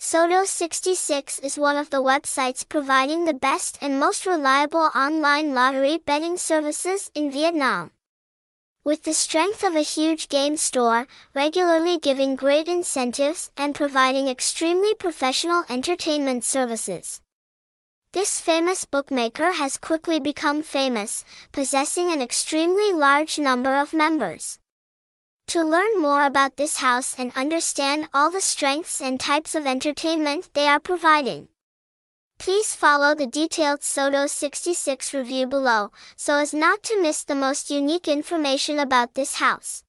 Soto66 is one of the websites providing the best and most reliable online lottery betting services in Vietnam. With the strength of a huge game store, regularly giving great incentives and providing extremely professional entertainment services. This famous bookmaker has quickly become famous, possessing an extremely large number of members. To learn more about this house and understand all the strengths and types of entertainment they are providing, please follow the detailed Soto66 review below, so as not to miss the most unique information about this house.